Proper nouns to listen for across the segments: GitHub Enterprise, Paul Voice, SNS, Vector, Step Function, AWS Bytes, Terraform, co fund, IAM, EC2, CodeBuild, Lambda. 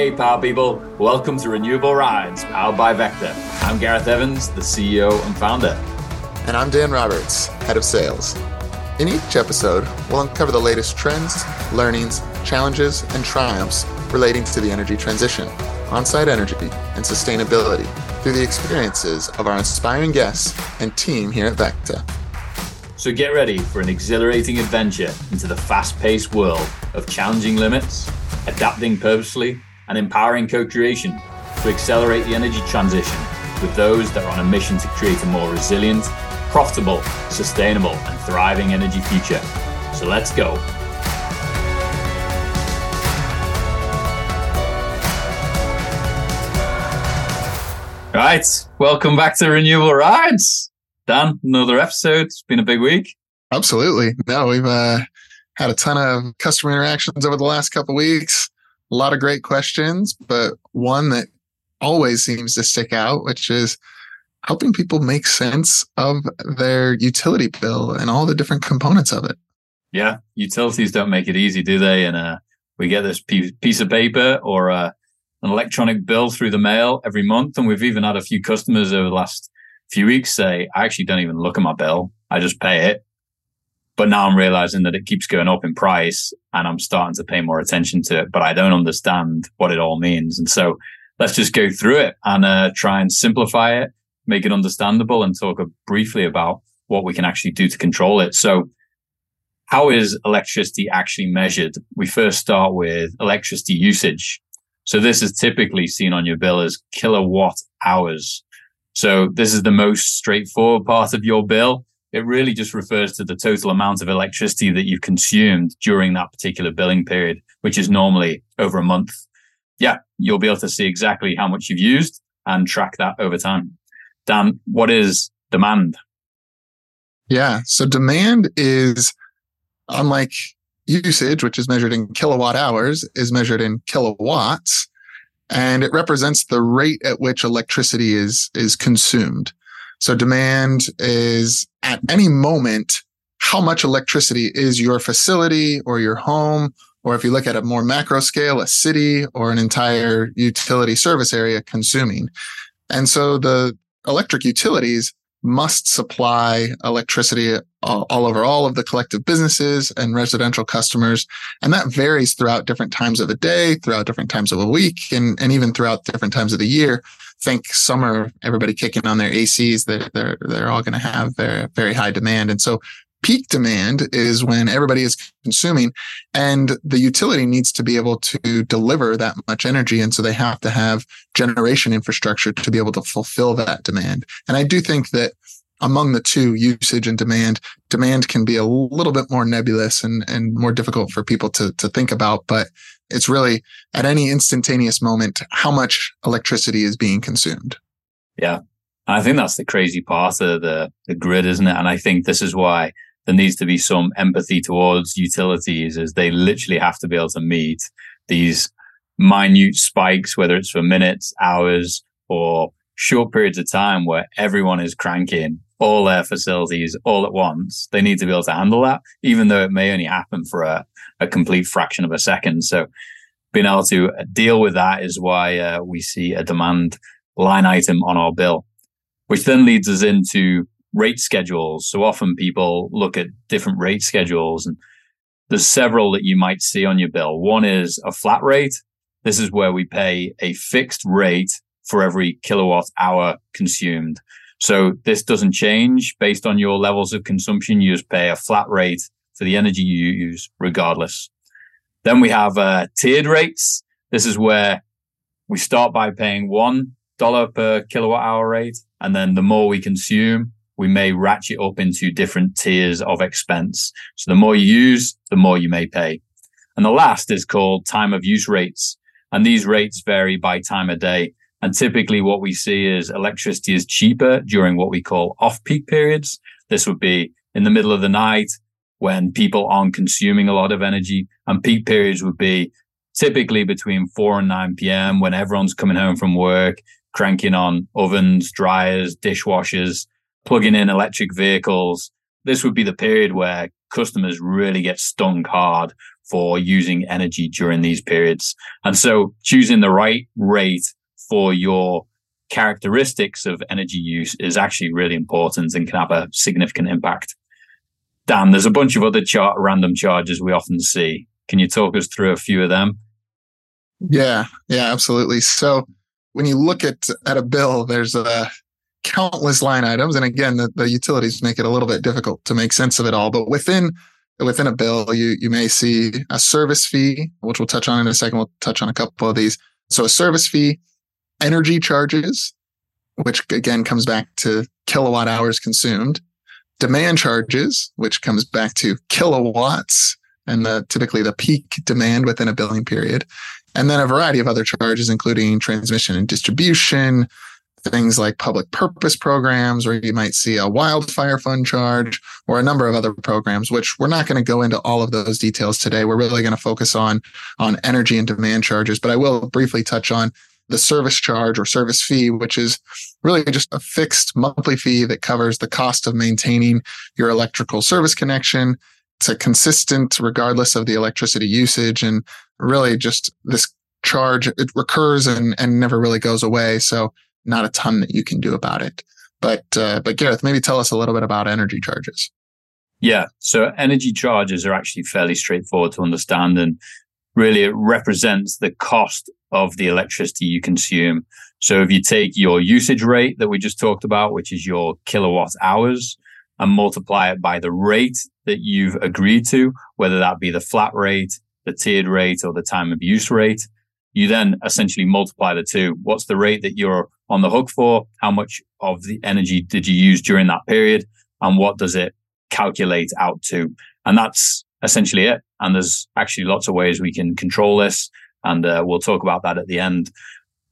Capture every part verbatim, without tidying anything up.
Hey Power People, welcome to Renewable Rides, powered by Vector. I'm Gareth Evans, the C E O and founder. And I'm Dan Roberts, head of sales. In each episode, we'll uncover the latest trends, learnings, challenges, and triumphs relating to the energy transition, on-site energy, and sustainability through the experiences of our inspiring guests and team here at Vector. So get ready for an exhilarating adventure into the fast-paced world of challenging limits, adapting purposely, and empowering co-creation to accelerate the energy transition with those that are on a mission to create a more resilient, profitable, sustainable, and thriving energy future. So let's go. Right, welcome back to Renewable Rides. Dan, another episode. It's been a big week. Absolutely. No, we've uh, had a ton of customer interactions over the last couple of weeks. A lot of great questions, but one that always seems to stick out, which is helping people make sense of their utility bill and all the different components of it. Yeah, utilities don't make it easy, do they? And uh, we get this piece of paper or uh, an electronic bill through the mail every month. And we've even had a few customers over the last few weeks say, I actually don't even look at my bill. I just pay it. But now I'm realizing that it keeps going up in price and I'm starting to pay more attention to it, but I don't understand what it all means. And so let's just go through it and uh, try and simplify it, make it understandable, and talk briefly about what we can actually do to control it. So how is electricity actually measured? We first start with electricity usage. So this is typically seen on your bill as kilowatt hours. So this is the most straightforward part of your bill. It really just refers to the total amount of electricity that you've consumed during that particular billing period, which is normally over a month. Yeah, you'll be able to see exactly how much you've used and track that over time. Dan, what is demand? Yeah, so demand is, unlike usage, which is measured in kilowatt hours, is measured in kilowatts. And it represents the rate at which electricity is, is consumed. So demand is at any moment, how much electricity is your facility or your home, or if you look at a more macro scale, a city or an entire utility service area consuming. And so the electric utilities must supply electricity all, all over all of the collective businesses and residential customers. And that varies throughout different times of the day, throughout different times of the week, and, and even throughout different times of the year. Think summer, everybody kicking on their A Cs, they're, they're, they're all going to have their very high demand. And so peak demand is when everybody is consuming and the utility needs to be able to deliver that much energy. And so they have to have generation infrastructure to be able to fulfill that demand. And I do think that among the two, usage and demand, demand can be a little bit more nebulous and, and more difficult for people to, to think about. But it's really at any instantaneous moment, how much electricity is being consumed. Yeah. I think that's the crazy part of the, the grid, isn't it? And I think this is why there needs to be some empathy towards utilities, as they literally have to be able to meet these minute spikes, whether it's for minutes, hours, or short periods of time where everyone is cranking all their facilities all at once. They need to be able to handle that, even though it may only happen for a, a complete fraction of a second. So being able to deal with that is why uh, we see a demand line item on our bill, which then leads us into rate schedules. So often people look at different rate schedules, and there's several that you might see on your bill. One is a flat rate. This is where we pay a fixed rate for every kilowatt hour consumed. So this doesn't change based on your levels of consumption. You just pay a flat rate for the energy you use regardless. Then we have uh, tiered rates. This is where we start by paying one dollar per kilowatt hour rate, and then the more we consume, we may ratchet up into different tiers of expense. So the more you use, the more you may pay. And the last is called time of use rates, and these rates vary by time of day. And typically what we see is electricity is cheaper during what we call off-peak periods. This would be in the middle of the night when people aren't consuming a lot of energy, and peak periods would be typically between four and nine p.m. when everyone's coming home from work, cranking on ovens, dryers, dishwashers, plugging in electric vehicles. This would be the period where customers really get stung hard for using energy during these periods. And so choosing the right rate for your characteristics of energy use is actually really important and can have a significant impact. Dan, there's a bunch of other char- random charges we often see. Can you talk us through a few of them? Yeah, yeah, absolutely. So when you look at, at a bill, there's a countless line items. And again, the, the utilities make it a little bit difficult to make sense of it all. But within within a bill, you, you may see a service fee, which we'll touch on in a second. We'll touch on a couple of these. So a service fee, energy charges, which again comes back to kilowatt hours consumed, demand charges, which comes back to kilowatts and the typically the peak demand within a billing period, and then a variety of other charges, including transmission and distribution, things like public purpose programs, or you might see a wildfire fund charge or a number of other programs, which we're not going to go into all of those details today. We're really going to focus on, on energy and demand charges, but I will briefly touch on the service charge or service fee, which is really just a fixed monthly fee that covers the cost of maintaining your electrical service connection. It's a consistent regardless of the electricity usage, and really just this charge, it recurs and, and never really goes away. So not a ton that you can do about it. But uh, but Gareth, maybe tell us a little bit about energy charges. Yeah, so energy charges are actually fairly straightforward to understand, and really it represents the cost of the electricity you consume. So if you take your usage rate that we just talked about, which is your kilowatt hours, and multiply it by the rate that you've agreed to, whether that be the flat rate, the tiered rate, or the time of use rate, you then essentially multiply the two. What's the rate that you're on the hook for? How much of the energy did you use during that period? And what does it calculate out to? And that's essentially it. And there's actually lots of ways we can control this. And uh, we'll talk about that at the end.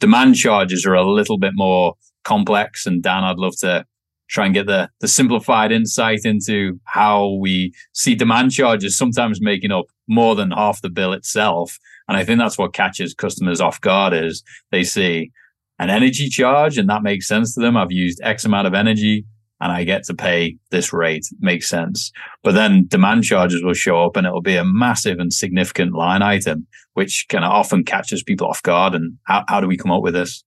Demand charges are a little bit more complex. And Dan, I'd love to try and get the, the simplified insight into how we see demand charges sometimes making up more than half the bill itself. And I think that's what catches customers off guard is they see an energy charge and that makes sense to them. I've used X amount of energy and I get to pay this rate. Makes sense. But then demand charges will show up and it will be a massive and significant line item, which kind of often catches people off guard. And how, how do we come up with this?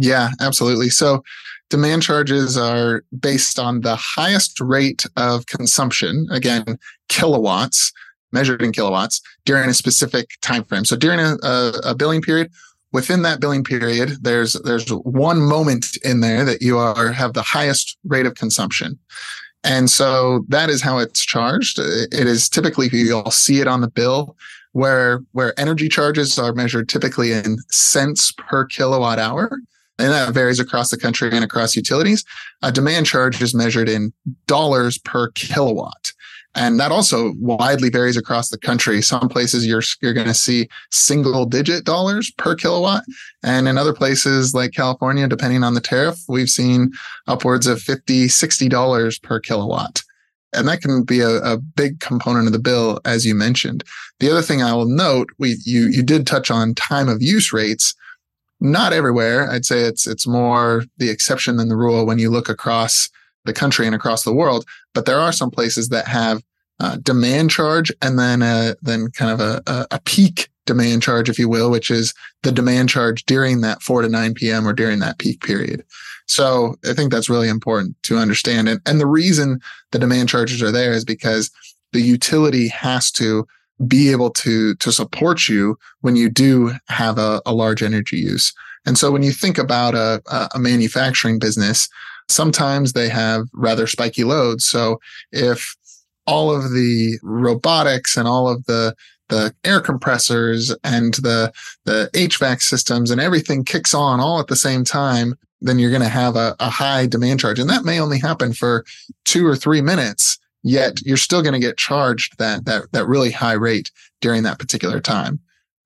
Yeah, absolutely. So demand charges are based on the highest rate of consumption, again, kilowatts, measured in kilowatts, during a specific time frame. So during a, a, a billing period, within that billing period, there's there's one moment in there that you are have the highest rate of consumption. And so that is how it's charged. It is typically, you'll see it on the bill, where where energy charges are measured typically in cents per kilowatt hour. And that varies across the country and across utilities. A demand charge is measured in dollars per kilowatt. And that also widely varies across the country. Some places you're you're going to see single digit dollars per kilowatt. And in other places like California, depending on the tariff, we've seen upwards of fifty dollars, sixty dollars per kilowatt. And that can be a, a big component of the bill, as you mentioned. The other thing I will note, we you you did touch on time of use rates. Not everywhere. I'd say it's it's more the exception than the rule when you look across the country and across the world. But there are some places that have uh, demand charge and then a, then kind of a, a peak demand charge, if you will, which is the demand charge during that four to nine p.m. or during that peak period. So I think that's really important to understand. And, and the reason the demand charges are there is because the utility has to be able to to support you when you do have a, a large energy use. And so when you think about a, a manufacturing business, sometimes they have rather spiky loads. So if all of the robotics and all of the the air compressors and the the H V A C systems and everything kicks on all at the same time, then you're going to have a, a high demand charge. And that may only happen for two or three minutes. Yet you're still going to get charged that that that really high rate during that particular time.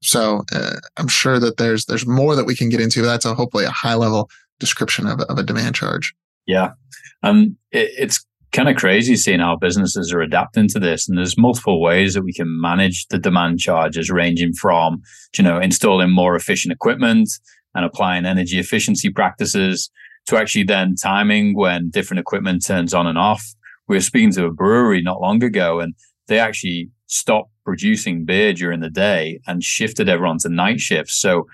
So uh, I'm sure that there's there's more that we can get into. That's a, hopefully a high level description of of a demand charge. Yeah, um, it, it's kind of crazy seeing how businesses are adapting to this. And there's multiple ways that we can manage the demand charges, ranging from you know installing more efficient equipment and applying energy efficiency practices to actually then timing when different equipment turns on and off. We were speaking to a brewery not long ago and they actually stopped producing beer during the day and shifted everyone to night shifts. So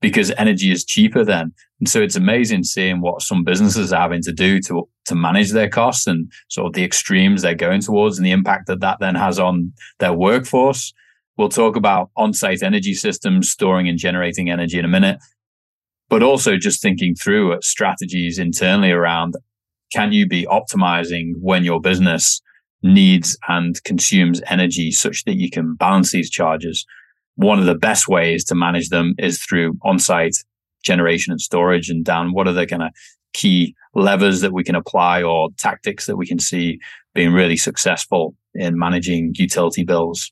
because energy is cheaper then. And so it's amazing seeing what some businesses are having to do to to manage their costs and sort of the extremes they're going towards and the impact that that then has on their workforce. We'll talk about on-site energy systems, storing and generating energy in a minute, but also just thinking through strategies internally around, can you be optimizing when your business needs and consumes energy such that you can balance these charges? One of the best ways to manage them is through on-site generation and storage. And Dan, what are the kind of key levers that we can apply or tactics that we can see being really successful in managing utility bills?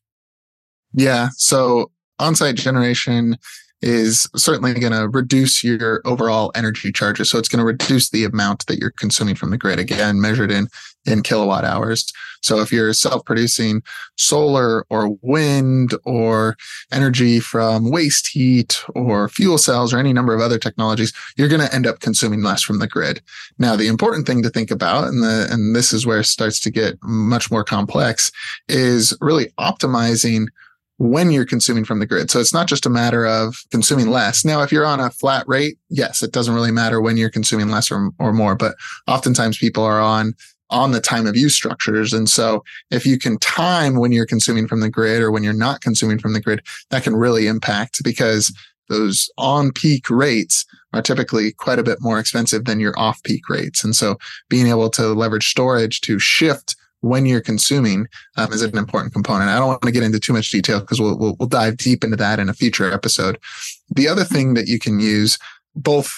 Yeah, so on-site generation is certainly going to reduce your overall energy charges. So it's going to reduce the amount that you're consuming from the grid, again, measured in, in kilowatt hours. So if you're self-producing solar or wind or energy from waste heat or fuel cells or any number of other technologies, you're going to end up consuming less from the grid. Now, the important thing to think about, and the, and this is where it starts to get much more complex, is really optimizing when you're consuming from the grid. So it's not just a matter of consuming less. Now, if you're on a flat rate, yes, it doesn't really matter when you're consuming less or, or more, but oftentimes people are on, on the time of use structures. And so if you can time when you're consuming from the grid or when you're not consuming from the grid, that can really impact, because those on-peak rates are typically quite a bit more expensive than your off-peak rates. And so being able to leverage storage to shift when you're consuming um, is an important component. I don't want to get into too much detail because we'll, we'll we'll dive deep into that in a future episode. The other thing that you can use, both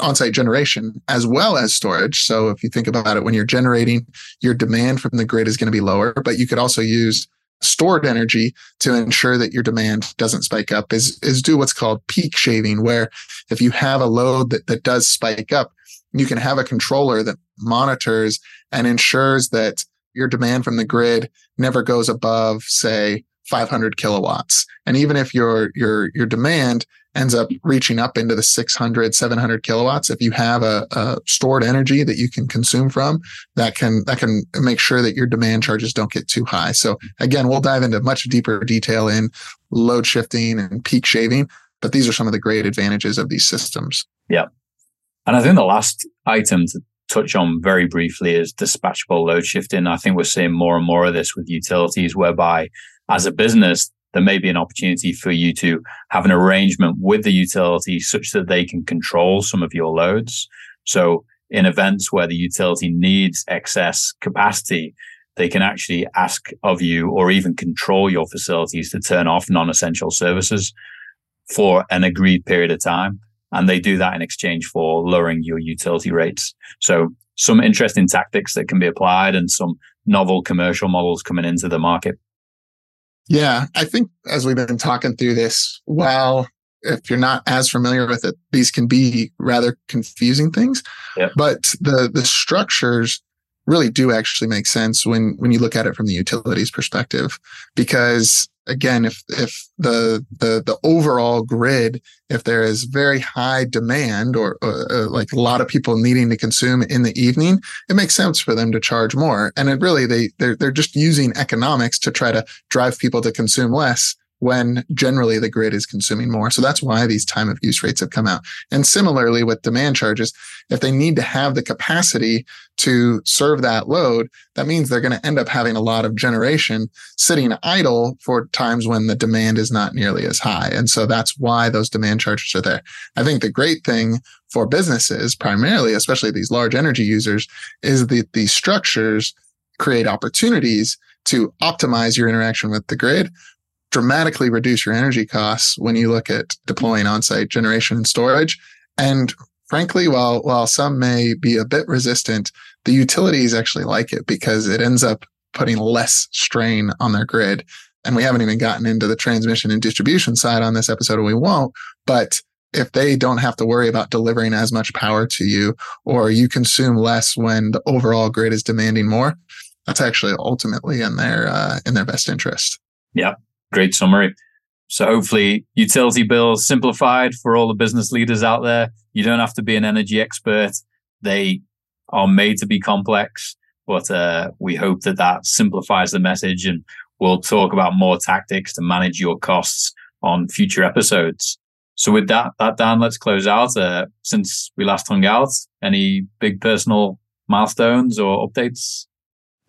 on-site generation as well as storage. So if you think about it, when you're generating, your demand from the grid is going to be lower, but you could also use stored energy to ensure that your demand doesn't spike up, is, is do what's called peak shaving, where if you have a load that, that does spike up, you can have a controller that monitors and ensures that your demand from the grid never goes above, say, five hundred kilowatts. And even if your your your demand ends up reaching up into the six hundred, seven hundred kilowatts, if you have a, a stored energy that you can consume from, that can that can make sure that your demand charges don't get too high. So again, we'll dive into much deeper detail in load shifting and peak shaving, but these are some of the great advantages of these systems. Yeah. And I think the last item to touch on very briefly is dispatchable load shifting. I think we're seeing more and more of this with utilities, whereby as a business, there may be an opportunity for you to have an arrangement with the utility such that they can control some of your loads. So in events where the utility needs excess capacity, they can actually ask of you or even control your facilities to turn off non-essential services for an agreed period of time. And they do that in exchange for lowering your utility rates. So some interesting tactics that can be applied and some novel commercial models coming into the market. Yeah, I think as we've been talking through this, while if you're not as familiar with it, these can be rather confusing things. Yep. But the the structures really do actually make sense when when you look at it from the utilities perspective, because again, if if the the the overall grid, if there is very high demand or, or, or like a lot of people needing to consume in the evening, it makes sense for them to charge more. And it really they they're, they're just using economics to try to drive people to consume less when generally the grid is consuming more. So that's why these time of use rates have come out. And similarly with demand charges, if they need to have the capacity to serve that load, that means they're going to end up having a lot of generation sitting idle for times when the demand is not nearly as high. And so that's why those demand charges are there. I think the great thing for businesses, primarily, especially these large energy users, is that these structures create opportunities to optimize your interaction with the grid, dramatically reduce your energy costs when you look at deploying on-site generation and storage. And frankly, while while some may be a bit resistant, the utilities actually like it because it ends up putting less strain on their grid. And we haven't even gotten into the transmission and distribution side on this episode, and we won't. But if they don't have to worry about delivering as much power to you, or you consume less when the overall grid is demanding more, that's actually ultimately in their uh, in their best interest. Yeah. Great summary. So hopefully utility bills simplified for all the business leaders out there. You don't have to be an energy expert. They are made to be complex, but uh, we hope that that simplifies the message. And We'll talk about more tactics to manage your costs on future episodes. So with that, that Dan, let's close out. Uh, since we last hung out, any big personal milestones or updates?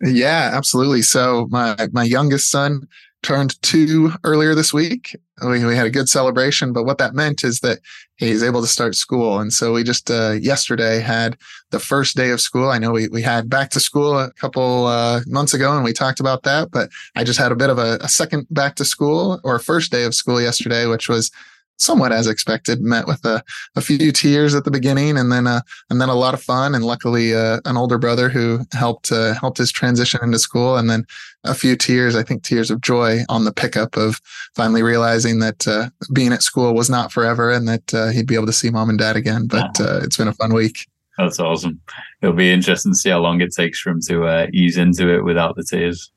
Yeah, absolutely. So my my youngest son turned two earlier this week. We, we had a good celebration, but what that meant is that he's able to start school. And so we just uh, yesterday had the first day of school. I know we, we had back to school a couple uh, months ago and we talked about that, but I just had a bit of a, a second back to school or first day of school yesterday, which was somewhat as expected, met with a, a few tears at the beginning and then uh, and then a lot of fun. And luckily, uh, an older brother who helped uh, helped his transition into school, and then a few tears, I think tears of joy on the pickup of finally realizing that uh, being at school was not forever and that uh, he'd be able to see mom and dad again. But uh, it's been a fun week. That's awesome. It'll be interesting to see how long it takes for him to uh, ease into it without the tears.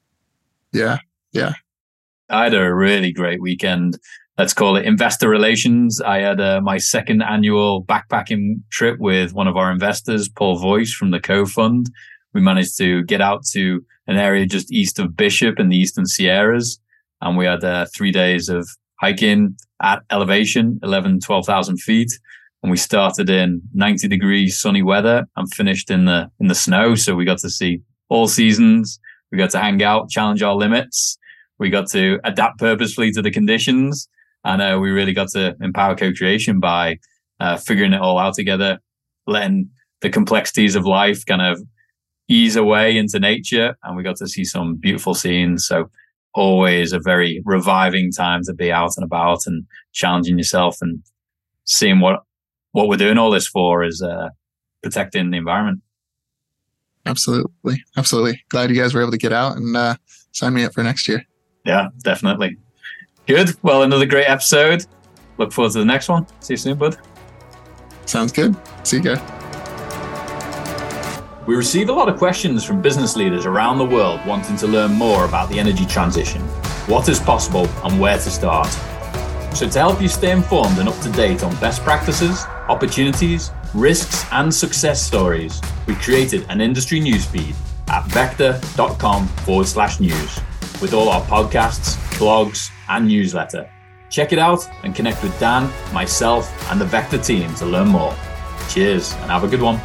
Yeah, yeah. I had a really great weekend. Let's call it investor relations. I had uh, my second annual backpacking trip with one of our investors, Paul Voice from the Co Fund. We managed to get out to an area just east of Bishop in the Eastern Sierras. And we had uh, three days of hiking at elevation, eleven, twelve thousand feet. And we started in ninety degree sunny weather and finished in the, in the snow. So we got to see all seasons. We got to hang out, challenge our limits. We got to adapt purposefully to the conditions. And uh, we really got to empower co-creation by uh, figuring it all out together, letting the complexities of life kind of ease away into nature. And we got to see some beautiful scenes. So always a very reviving time to be out and about and challenging yourself and seeing what, what we're doing all this for is uh, protecting the environment. Absolutely. Absolutely. Glad you guys were able to get out and uh, sign me up for next year. Yeah, definitely. Good. Well, another great episode. Look forward to the next one. See you soon, bud. Sounds good. See you guys. We receive a lot of questions from business leaders around the world wanting to learn more about the energy transition, what is possible, and where to start. So to help you stay informed and up to date on best practices, opportunities, risks, and success stories, we created an industry newsfeed at vector.com forward slash news with all our podcasts, blogs, and newsletter. Check it out and connect with Dan, myself, and the Vector team to learn more. Cheers and have a good one.